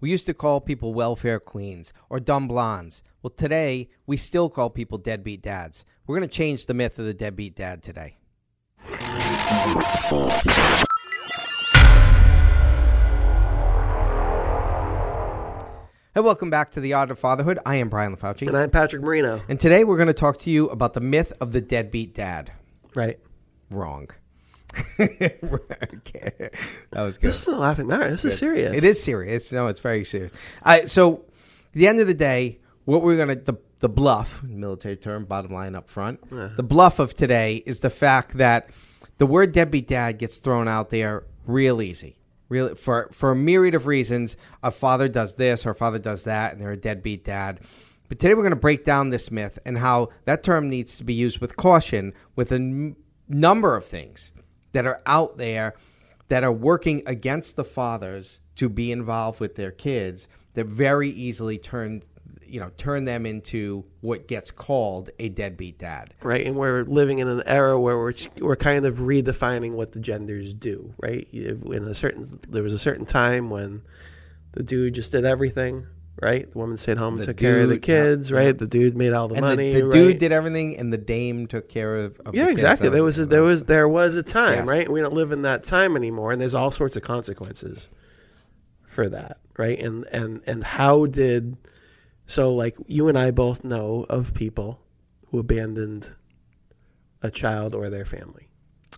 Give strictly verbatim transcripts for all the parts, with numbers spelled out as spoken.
We used to call people welfare queens or dumb blondes. Well, today, we still call people deadbeat dads. We're going to change the myth of the deadbeat dad today. Hey, welcome back to The Art of Fatherhood. I am Brian LaFauci. And I'm Patrick Marino. And today we're going to talk to you about the myth of the deadbeat dad. Right. Wrong. That was good. This is a laughing matter. This good. Is serious. It is serious. No, it's very serious. I, so, at the end of the day, what we're going to, the, the bluff, military term, bottom line up front, yeah. The bluff of today is the fact that the word deadbeat dad gets thrown out there real easy. Really, for, for a myriad of reasons, a father does this, or a father does that, and they're a deadbeat dad. But today we're going to break down this myth and how that term needs to be used with caution with a n- number of things that are out there that are working against the fathers to be involved with their kids that very easily turn, you know, turn them into what gets called a deadbeat dad. Right, and we're living in an era where we're we're kind of redefining what the genders do, right? In a certain, there was a certain time when the dude just did everything, right? The woman stayed home and took care of the kids, yeah, right? Yeah. The dude made all the and money, the, the right? dude did everything, and the dame took care of, of yeah, the exactly. There was a, there was there was a time, yes. right? We don't live in that time anymore, and there's all sorts of consequences for that, right? And and and how did So, like, you and I both know of people who abandoned a child or their family.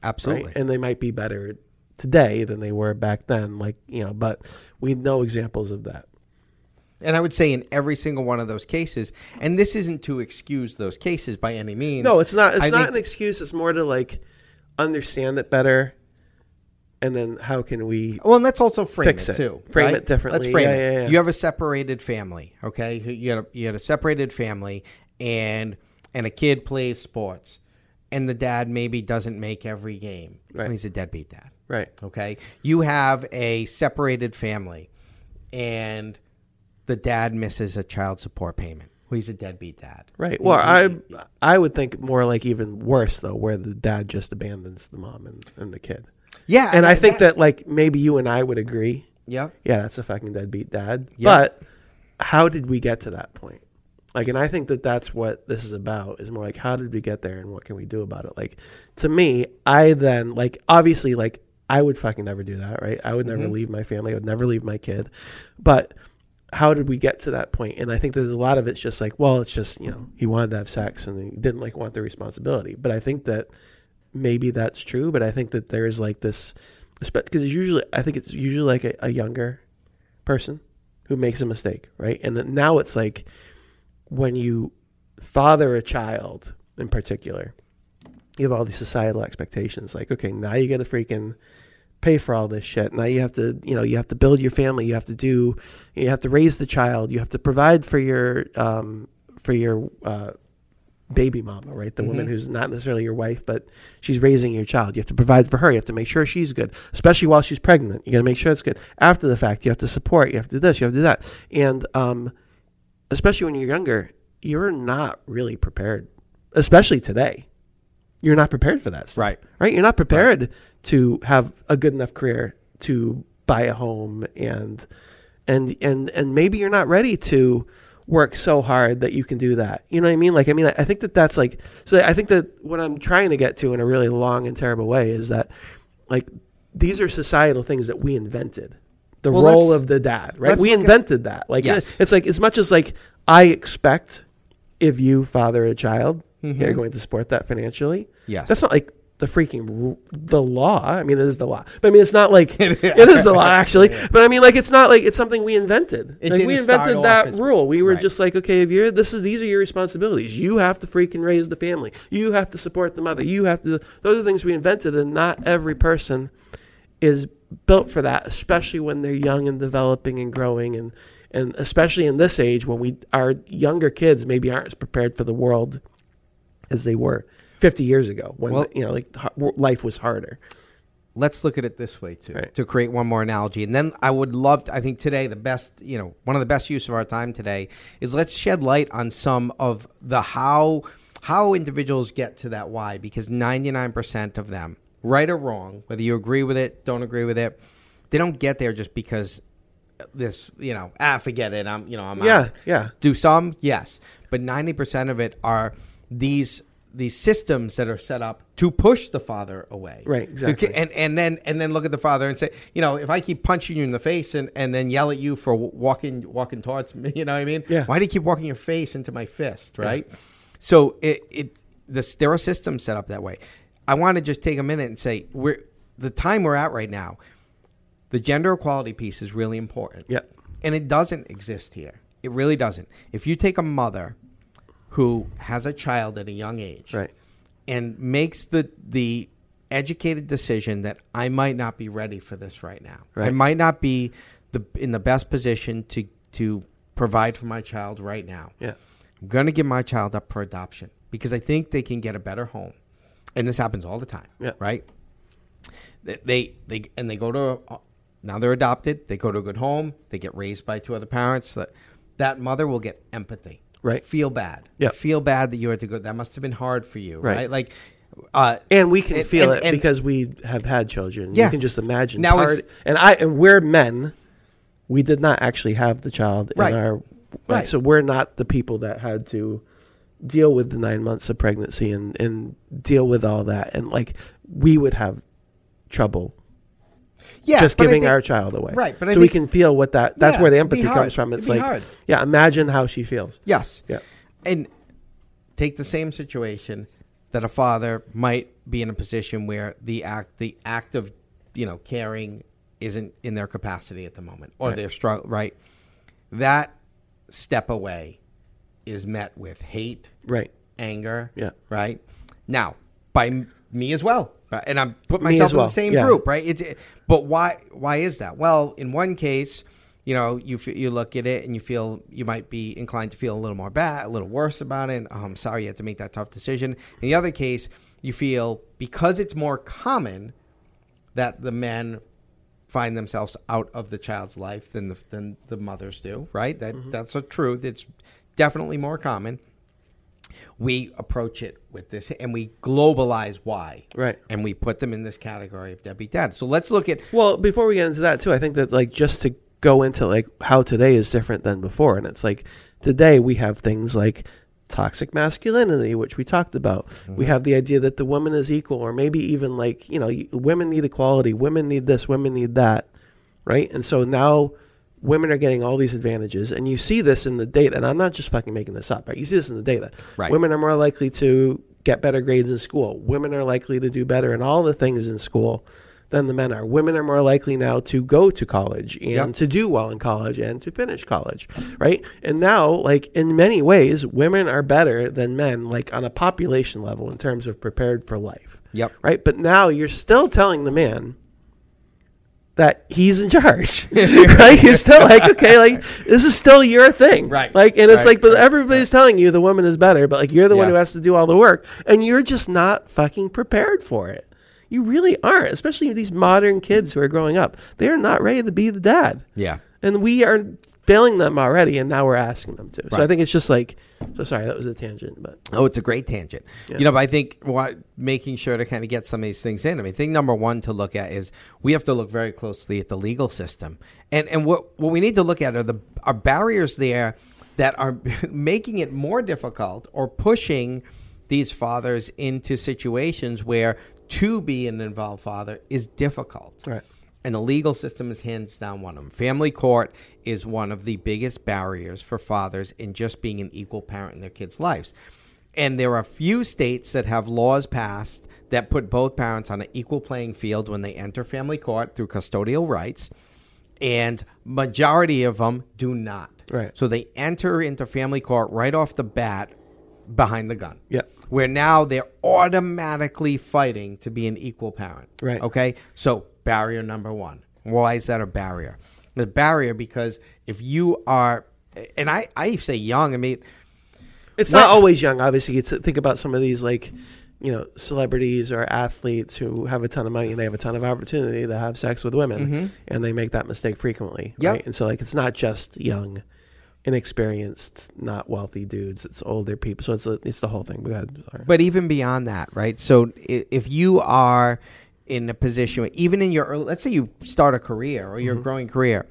Absolutely. Right? And they might be better today than they were back then, like, you know, but we know examples of that. And I would say in every single one of those cases, and this isn't to excuse those cases by any means. No, it's not. It's I not think, an excuse. It's more to, like, understand it better. And then how can we Well, and let's also frame it, it too. Frame right? it differently. Let's frame yeah, it. Yeah, yeah. You have a separated family, okay? You had a, you had a separated family, and and a kid plays sports, and the dad maybe doesn't make every game. Right. And he's a deadbeat dad. Right. Okay? You have a separated family, and the dad misses a child support payment. Well, he's a deadbeat dad. Right. Well, I I would think more like even worse, though, where the dad just abandons the mom and, and the kid. Yeah, and I, I think that, that like maybe you and I would agree. Yeah, yeah, that's a fucking deadbeat dad. Yeah. But how did we get to that point? Like, and I think that that's what this is about. Is more like how did we get there, and what can we do about it? Like, to me, I then like obviously like I would fucking never do that, right? I would never mm-hmm. leave my family. I would never leave my kid. But how did we get to that point? And I think there's a lot of it's just like, well, it's just you know he wanted to have sex and he didn't like want the responsibility. But I think that. Maybe that's true, but I think that there is like this, because it's usually, I think it's usually like a, a younger person who makes a mistake, right? And now it's like when you father a child in particular, you have all these societal expectations. Like, okay, now you got to freaking pay for all this shit. Now you have to, you know, you have to build your family. You have to do, you have to raise the child. You have to provide for your, um, for your, uh, baby mama, right? The mm-hmm. woman who's not necessarily your wife, but she's raising your child. You have to provide for her. You have to make sure she's good, especially while she's pregnant. You got to make sure it's good. After the fact, you have to support. You have to do this. You have to do that. And um, especially when you're younger, you're not really prepared, especially today. You're not prepared for that stuff, right? Right? You're not prepared right. to have a good enough career to buy a home and and and and maybe you're not ready to work so hard that you can do that. You know what I mean? Like, I mean, I think that that's like, so I think that what I'm trying to get to in a really long and terrible way is that like, these are societal things that we invented. The well, role of the dad, right? We invented at, that. Like, yes. it's like, as much as like, I expect if you father a child, mm-hmm. you're going to support that financially. Yes. That's not like the freaking, the law. I mean, it is the law, but I mean, it's not like, it is the law actually, yeah. but I mean, like, it's not like, it's something we invented. It like we invented that rule. We were right. just like, okay, if you're, this is, these are your responsibilities. You have to freaking raise the family. You have to support the mother. You have to, those are things we invented, and not every person is built for that, especially when they're young and developing and growing. And, and especially in this age when we, our younger kids maybe aren't as prepared for the world as they were fifty years ago when, well, you know, like life was harder. Let's look at it this way too, right. to create one more analogy. And then I would love to, I think today the best, you know, one of the best use of our time today is let's shed light on some of the how, how individuals get to that why, because ninety-nine percent of them, right or wrong, whether you agree with it, don't agree with it, they don't get there just because this, you know, ah, forget it. I'm, you know, I'm yeah, out. Yeah. Do some? Yes. But ninety percent of it are these these systems that are set up to push the father away. Right, exactly. To, and, and then and then look at the father and say, you know, if I keep punching you in the face and, and then yell at you for walking walking towards me, you know what I mean? Yeah. Why do you keep walking your face into my fist, right? Yeah. So it, it this, there are systems set up that way. I want to just take a minute and say we're the time we're at right now, the gender equality piece is really important. Yeah. And it doesn't exist here. It really doesn't. If you take a mother who has a child at a young age, right, and makes the the educated decision that I might not be ready for this right now. Right. I might not be the in the best position to to provide for my child right now. Yeah. I'm going to give my child up for adoption because I think they can get a better home. And this happens all the time, yeah. right? They, they they and they go to a, now they're adopted. They go to a good home. They get raised by two other parents. That that mother will get empathy, right? Feel bad, yeah. Feel bad that you had to go. That must have been hard for you, right? right? Like, uh, and we can and, feel and, it and, because we have had children. Yeah. You can just imagine. Now, part, and I and we're men. We did not actually have the child in right. our, like, right. So we're not the people that had to deal with the nine months of pregnancy and, and deal with all that. And like, we would have trouble yeah, just giving think, our child away. Right. But so I think, we can feel what that, that's yeah, where the empathy comes from. It's like, hard. yeah, imagine how she feels. Yes. Yeah. And take the same situation that a father might be in a position where the act, the act of, you know, caring isn't in their capacity at the moment or right. they're struggling, right? That step away is met with hate, right? Anger, yeah, right. Now, by m- me as well, right? And I'm put myself well. in the same yeah. group, right? It's, it, but why? Why is that? Well, in one case, you know, you f- you look at it and you feel you might be inclined to feel a little more bad, a little worse about it. And, oh, I'm sorry you had to make that tough decision. In the other case, you feel because it's more common that the men find themselves out of the child's life than the than the mothers do, right? That mm-hmm. that's a truth. It's definitely more common. We approach it with this and we globalize why. Right. And we put them in this category of deadbeat dad. So let's look at. Well, before we get into that, too, I think that, like, just to go into, like, how today is different than before. And it's like today we have things like toxic masculinity, which we talked about. Mm-hmm. We have the idea that the woman is equal, or maybe even, like, you know, women need equality. Women need this. Women need that. Right. And so now women are getting all these advantages, and you see this in the data, and I'm not just fucking making this up, right? You see this in the data. Right. Women are more likely to get better grades in school. Women are likely to do better in all the things in school than the men are. Women are more likely now to go to college and yep. to do well in college and to finish college, right? And now, like, in many ways, women are better than men, like, on a population level in terms of prepared for life, Yep. right? But now you're still telling the man that he's in charge, right? You're still like, okay, like, this is still your thing, right? Like, and it's right, like, but right, everybody's right. telling you the woman is better, but, like, you're the yeah. one who has to do all the work, and you're just not fucking prepared for it. You really aren't, especially these modern kids who are growing up. They're not ready to be the dad. Yeah. And we are failing them already, and now we're asking them to. Right. So I think it's just like, so sorry, that was a tangent, but. Oh, it's a great tangent. Yeah. You know, but I think what, making sure to kind of get some of these things in. I mean, thing number one to look at is we have to look very closely at the legal system. And and what what we need to look at are the are barriers there that are making it more difficult or pushing these fathers into situations where to be an involved father is difficult. Right. And the legal system is hands down one of them. Family court is one of the biggest barriers for fathers in just being an equal parent in their kids' lives. And there are a few states that have laws passed that put both parents on an equal playing field when they enter family court through custodial rights. And majority of them do not. Right. So they enter into family court right off the bat behind the gun. Yep. Where now they're automatically fighting to be an equal parent. Right. Okay? So barrier number one. Why is that a barrier? The barrier because if you are, and I, I say young, I mean. It's not always young, obviously. It's think about some of these, like, you know, celebrities or athletes who have a ton of money and they have a ton of opportunity to have sex with women. Mm-hmm. And they make that mistake frequently. Yep. Right? And so, like, it's not just young, inexperienced, not wealthy dudes. It's older people. So it's a, it's the whole thing. Go ahead. But even beyond that, right? So if you are in a position, even in your early, let's say you start a career or your mm-hmm. growing career,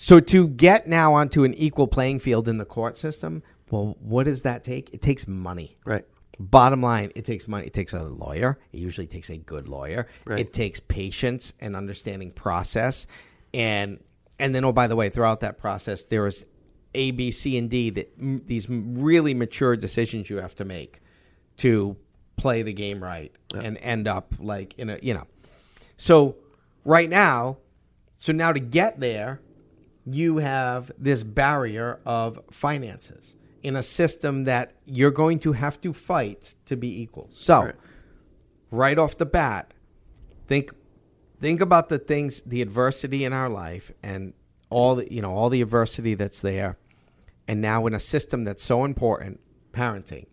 So to get now onto an equal playing field in the court system, well, what does that take? It takes money. Right. Bottom line, it takes money. It takes a lawyer. It usually takes a good lawyer. Right. It takes patience and understanding process. And and then, oh, by the way, throughout that process, there is A, B, C, and D, that m- these really mature decisions you have to make to play the game right yeah. and end up like, in a you know. So right now, so now to get there, you have this barrier of finances in a system that you're going to have to fight to be equal. So right, right off the bat, think think about the things, the adversity in our life and all the, you know, all the adversity that's there. And now in a system that's so important, parenting,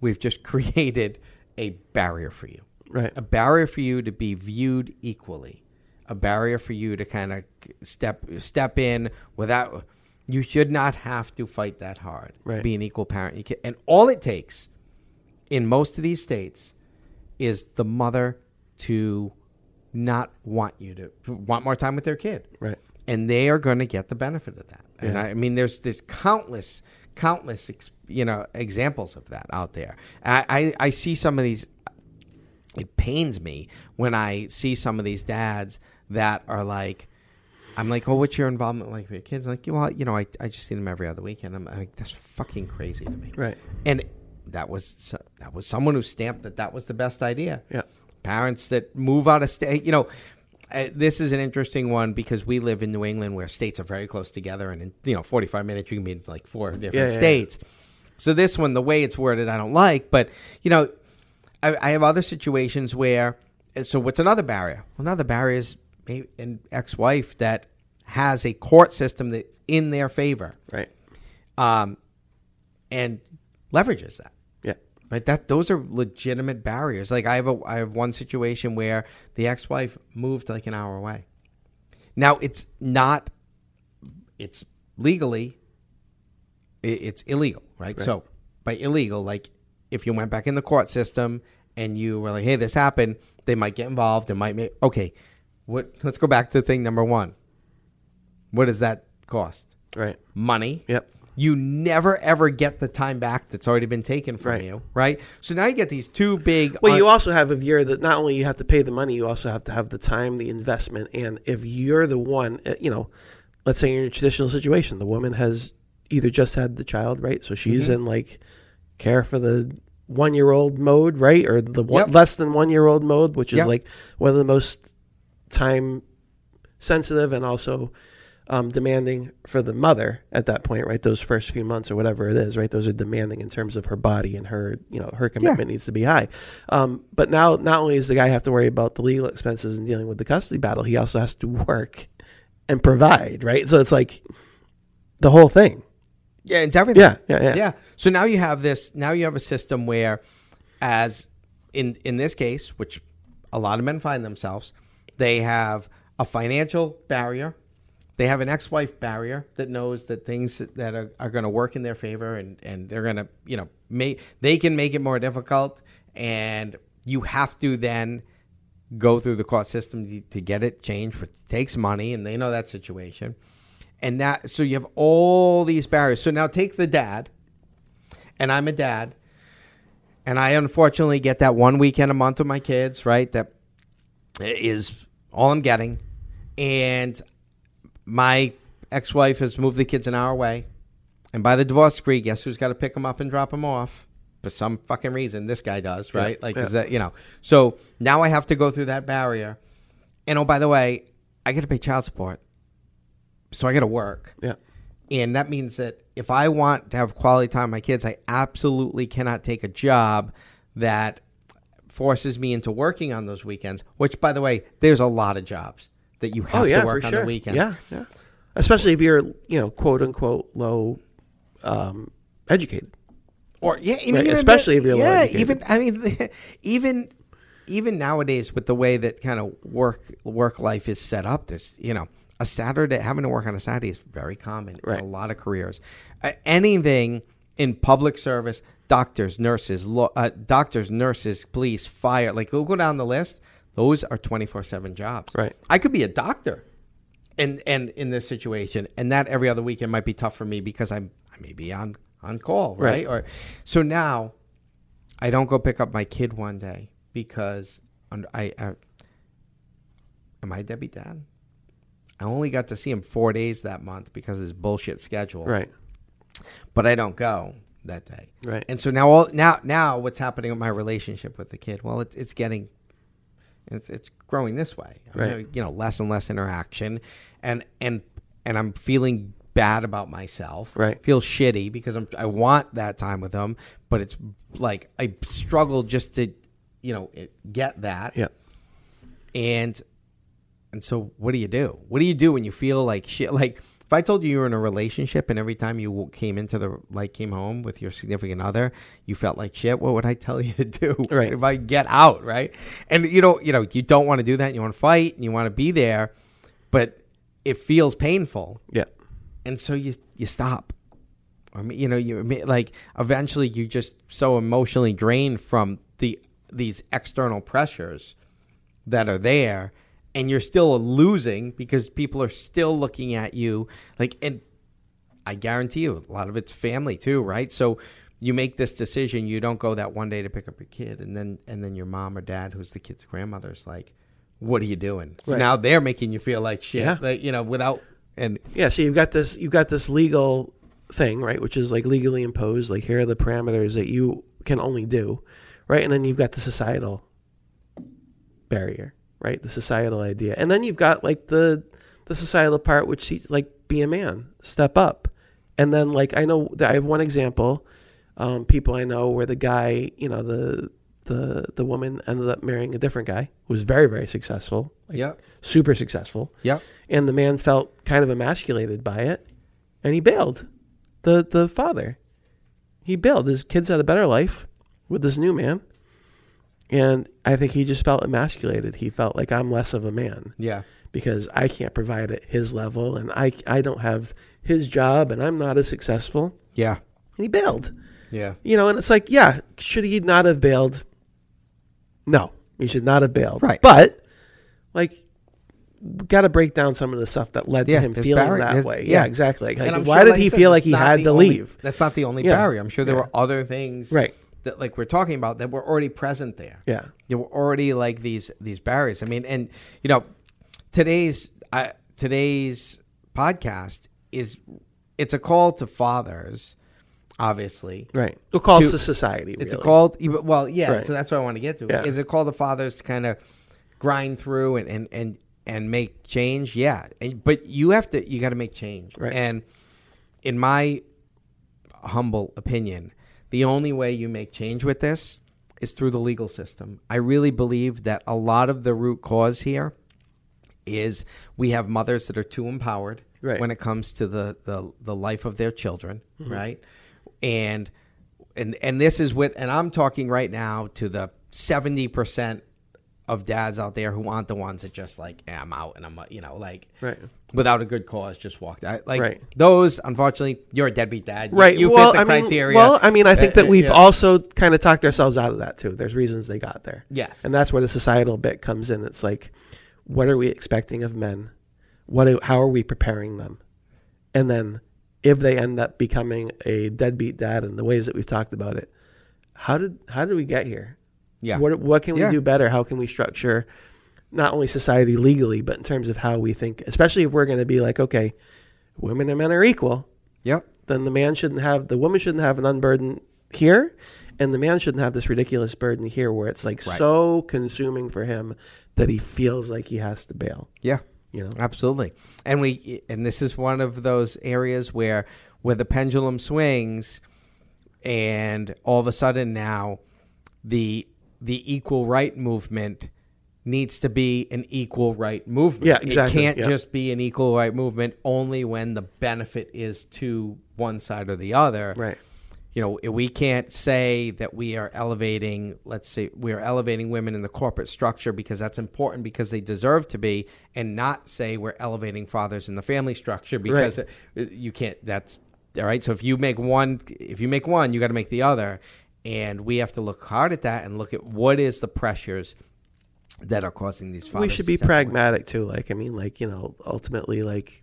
we've just created a barrier for you. Right. A barrier for you to be viewed equally. A barrier for you to kind of step step in without. You should not have to fight that hard. Right. Be an equal parent. You can, and all it takes in most of these states is the mother to not want you to, to want more time with their kid. Right. And they are going to get the benefit of that. Yeah. And I, I mean, there's there's countless countless ex, you know examples of that out there. I, I I see some of these. It pains me when I see some of these dads that are like, I'm like, oh, what's your involvement like for your kids? I'm like, well, you know, I, I just see them every other weekend. I'm like, that's fucking crazy to me. Right. And that was that was someone who stamped that that was the best idea. Yeah. Parents that move out of state, you know, uh, this is an interesting one because we live in New England where states are very close together, and in, you know, forty-five minutes you can be in like four different yeah, yeah, states. Yeah. So this one, the way it's worded, I don't like, but you know, I, I have other situations where, so what's another barrier? Well, another barrier is maybe an ex-wife that has a court system that's in their favor. Right. Um, and leverages that. Yeah. Right. That, those are legitimate barriers. Like I have a, I have one situation where the ex-wife moved like an hour away. Now it's not, it's legally, it's illegal, right? right. So by illegal, like, if you went back in the court system and you were like, hey, this happened, they might get involved. It might make, okay, what, let's go back to thing number one. What does that cost? Right. Money. Yep. You never, ever get the time back that's already been taken from right. you, right? So now you get these two big... Well, un- you also have a year that not only you have to pay the money, you also have to have the time, the investment. And if you're the one, you know, let's say you're in a traditional situation, the woman has either just had the child, right? So she's mm-hmm. in like... care for the one-year-old mode, right? Or the one, yep. less than one-year-old mode, which is yep. like one of the most time-sensitive and also um, demanding for the mother at that point, right? Those first few months or whatever it is, right? Those are demanding in terms of her body and her, you know, her commitment yeah. needs to be high. Um, but now not only does the guy have to worry about the legal expenses and dealing with the custody battle, he also has to work and provide, right? So it's like the whole thing. Yeah, it's everything. Yeah, yeah, yeah, yeah. So now you have this. Now you have a system where, as in in this case, which a lot of men find themselves, they have a financial barrier, they have an ex-wife barrier that knows that things that are, are going to work in their favor, and, and they're going to, you know, make they can make it more difficult, and you have to then go through the court system to, to get it changed, which takes money, and they know that situation. And that, so you have all these barriers. So now take the dad, and I'm a dad, and I unfortunately get that one weekend a month with my kids, right? That is all I'm getting. And my ex-wife has moved the kids an hour away. And by the divorce decree, guess who's got to pick them up and drop them off? For some fucking reason, this guy does, right? Yeah, like, yeah. is that, you know. So now I have to go through that barrier. And oh, by the way, I got to pay child support. So I got to work. Yeah. And that means that if I want to have quality time with my kids, I absolutely cannot take a job that forces me into working on those weekends, which, by the way, there's a lot of jobs that you have oh, yeah, to work on sure. the weekend. Yeah, yeah. Especially if you're, you know, quote unquote, low um, educated. Or, yeah, even, right? even especially if you're yeah, low educated. Even, I mean, even, even nowadays with the way that kind of work, work life is set up, this, you know, A Saturday, having to work on a Saturday is very common right. in a lot of careers. Uh, anything in public service, doctors, nurses, lo- uh, doctors, nurses, police, fire, like go down the list. Those are twenty-four seven jobs. Right. I could be a doctor and and in this situation, and that every other weekend might be tough for me because I'm I may be on on call, right? right? Or so now I don't go pick up my kid one day because I, I am I Debbie Dad? I only got to see him four days that month because of his bullshit schedule, right? But I don't go that day, right? And so now, all now, now, what's happening with my relationship with the kid? Well, it's it's getting, it's it's growing this way, I mean, right? You know, less and less interaction, and and and I'm feeling bad about myself, right? I feel shitty because I'm I want that time with him, but it's like I struggle just to, you know, get that, yeah, and. And so what do you do? What do you do when you feel like shit? Like if I told you you were in a relationship and every time you came into the, like came home with your significant other, you felt like shit, what would I tell you to do? Right. If I get out, right? And you don't, you know, you don't want to do that. And you want to fight and you want to be there, but it feels painful. Yeah. And so you, you stop. Or, you know, you like eventually you just so emotionally drained from the, these external pressures that are there. And you're still losing because people are still looking at you. Like, and I guarantee you, a lot of it's family too, right? So you make this decision. You don't go that one day to pick up your kid. And then and then your mom or dad, who's the kid's grandmother, is like, what are you doing? Right. So now they're making you feel like shit, yeah. Like, you know, without and yeah, so you've got this you've got this legal thing, right? Which is like legally imposed, like here are the parameters that you can only do, right? And then you've got the societal barrier. Right, the societal idea, and then you've got like the the societal part, which sees like be a man, step up, and then like I know that I have one example, um, people I know where the guy, you know, the the the woman ended up marrying a different guy who was very very successful, like, yeah, super successful, yeah, and the man felt kind of emasculated by it, and he bailed, the the father, he bailed. His kids had a better life with this new man. And I think he just felt emasculated. He felt like I'm less of a man. Yeah. Because I can't provide at his level and I, I don't have his job and I'm not as successful. Yeah. And he bailed. Yeah. You know, and it's like, yeah, should he not have bailed? No, he should not have bailed. Right. But like, got to break down some of the stuff that led yeah, to him feeling barrier, that way. Yeah, yeah, exactly. Like, like, why sure, did like he said, feel like he had to only, leave? That's not the only yeah. barrier. I'm sure there yeah. were other things. Right. That like we're talking about that were already present there. Yeah. There were already like these these barriers. I mean, and you know, today's uh, today's podcast is it's a call to fathers, obviously. Right. It calls to, to society. It's really. a call. Well, yeah. Right. So that's what I want to get to. Yeah. Is it call to fathers to kind of grind through and and and and make change? Yeah. And, but you have to. You got to make change. Right. And in my humble opinion. The only way you make change with this is through the legal system. I really believe that a lot of the root cause here is we have mothers that are too empowered right. when it comes to the, the, the life of their children, mm-hmm. right? And and and this is with, and I'm talking right now to the seventy percent of dads out there who aren't the ones that just like, eh, I'm out and I'm, you know, like, right. without a good cause, just walked out. Like right. those, unfortunately, you're a deadbeat dad. You, right. You well, fit the I criteria. Mean, well, I mean, I think that we've yeah. also kind of talked ourselves out of that too. There's reasons they got there. Yes. And that's where the societal bit comes in. It's like, what are we expecting of men? What? Are, how are we preparing them? And then if they end up becoming a deadbeat dad in the ways that we've talked about it, how did, how did we get here? Yeah. What what can we yeah. do better? How can we structure not only society legally, but in terms of how we think, especially if we're going to be like, okay, women and men are equal. Yep. Then the man shouldn't have, the woman shouldn't have an unburden here, and the man shouldn't have this ridiculous burden here where it's like right. so consuming for him that he feels like he has to bail. Yeah. You know? Absolutely. And we and this is one of those areas where where the pendulum swings and all of a sudden now the the equal right movement needs to be an equal right movement. Yeah, exactly. It can't yeah. just be an equal right movement only when the benefit is to one side or the other. Right. You know, we can't say that we are elevating, let's say, we are elevating women in the corporate structure because that's important because they deserve to be, and not say we're elevating fathers in the family structure because right. you can't, that's, all right? So if you make one, if you make one, you got to make the other. And we have to look hard at that and look at what is the pressures that are causing these fires. We should be pragmatic way. too. Like, I mean, like, you know, ultimately, like,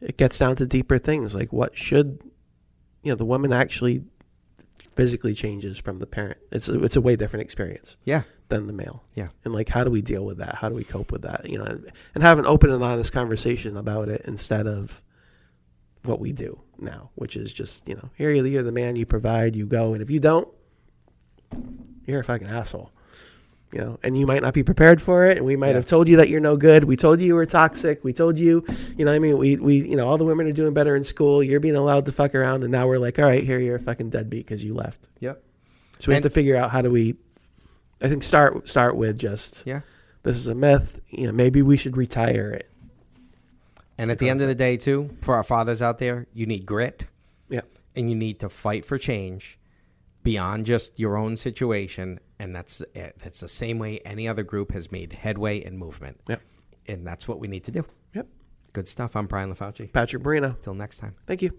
it gets down to deeper things. Like, what should, you know, the woman actually physically changes from the parent. It's a, it's a way different experience. Yeah. Than the male. Yeah. And like, how do we deal with that? How do we cope with that? You know, and, and have an open and honest conversation about it instead of what we do now, which is just, you know, here you're the, you're the man, you provide, you go. And if you don't, you're a fucking asshole. You know, and you might not be prepared for it. And we might yeah. have told you that you're no good. We told you you were toxic. We told you, you know what I mean? We, we, you know, all the women are doing better in school. You're being allowed to fuck around. And now we're like, all right, here you're a fucking deadbeat because you left. Yep. So we and have to figure out how do we, I think, start, start with just, yeah, this is a myth. You know, maybe we should retire it. And at the end of the day, too, for our fathers out there, you need grit. Yeah. And you need to fight for change beyond just your own situation. And that's it. It's the same way any other group has made headway and movement. Yep. And that's what we need to do. Yep. Good stuff. I'm Brian LaFauci. Patrick Marino. Till next time. Thank you.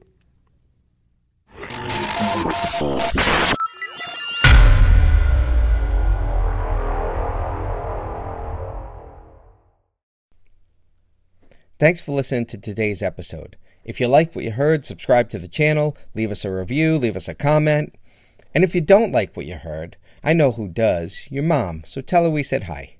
Thanks for listening to today's episode. If you like what you heard, subscribe to the channel, leave us a review, leave us a comment. And if you don't like what you heard, I know who does, your mom, so tell her we said hi.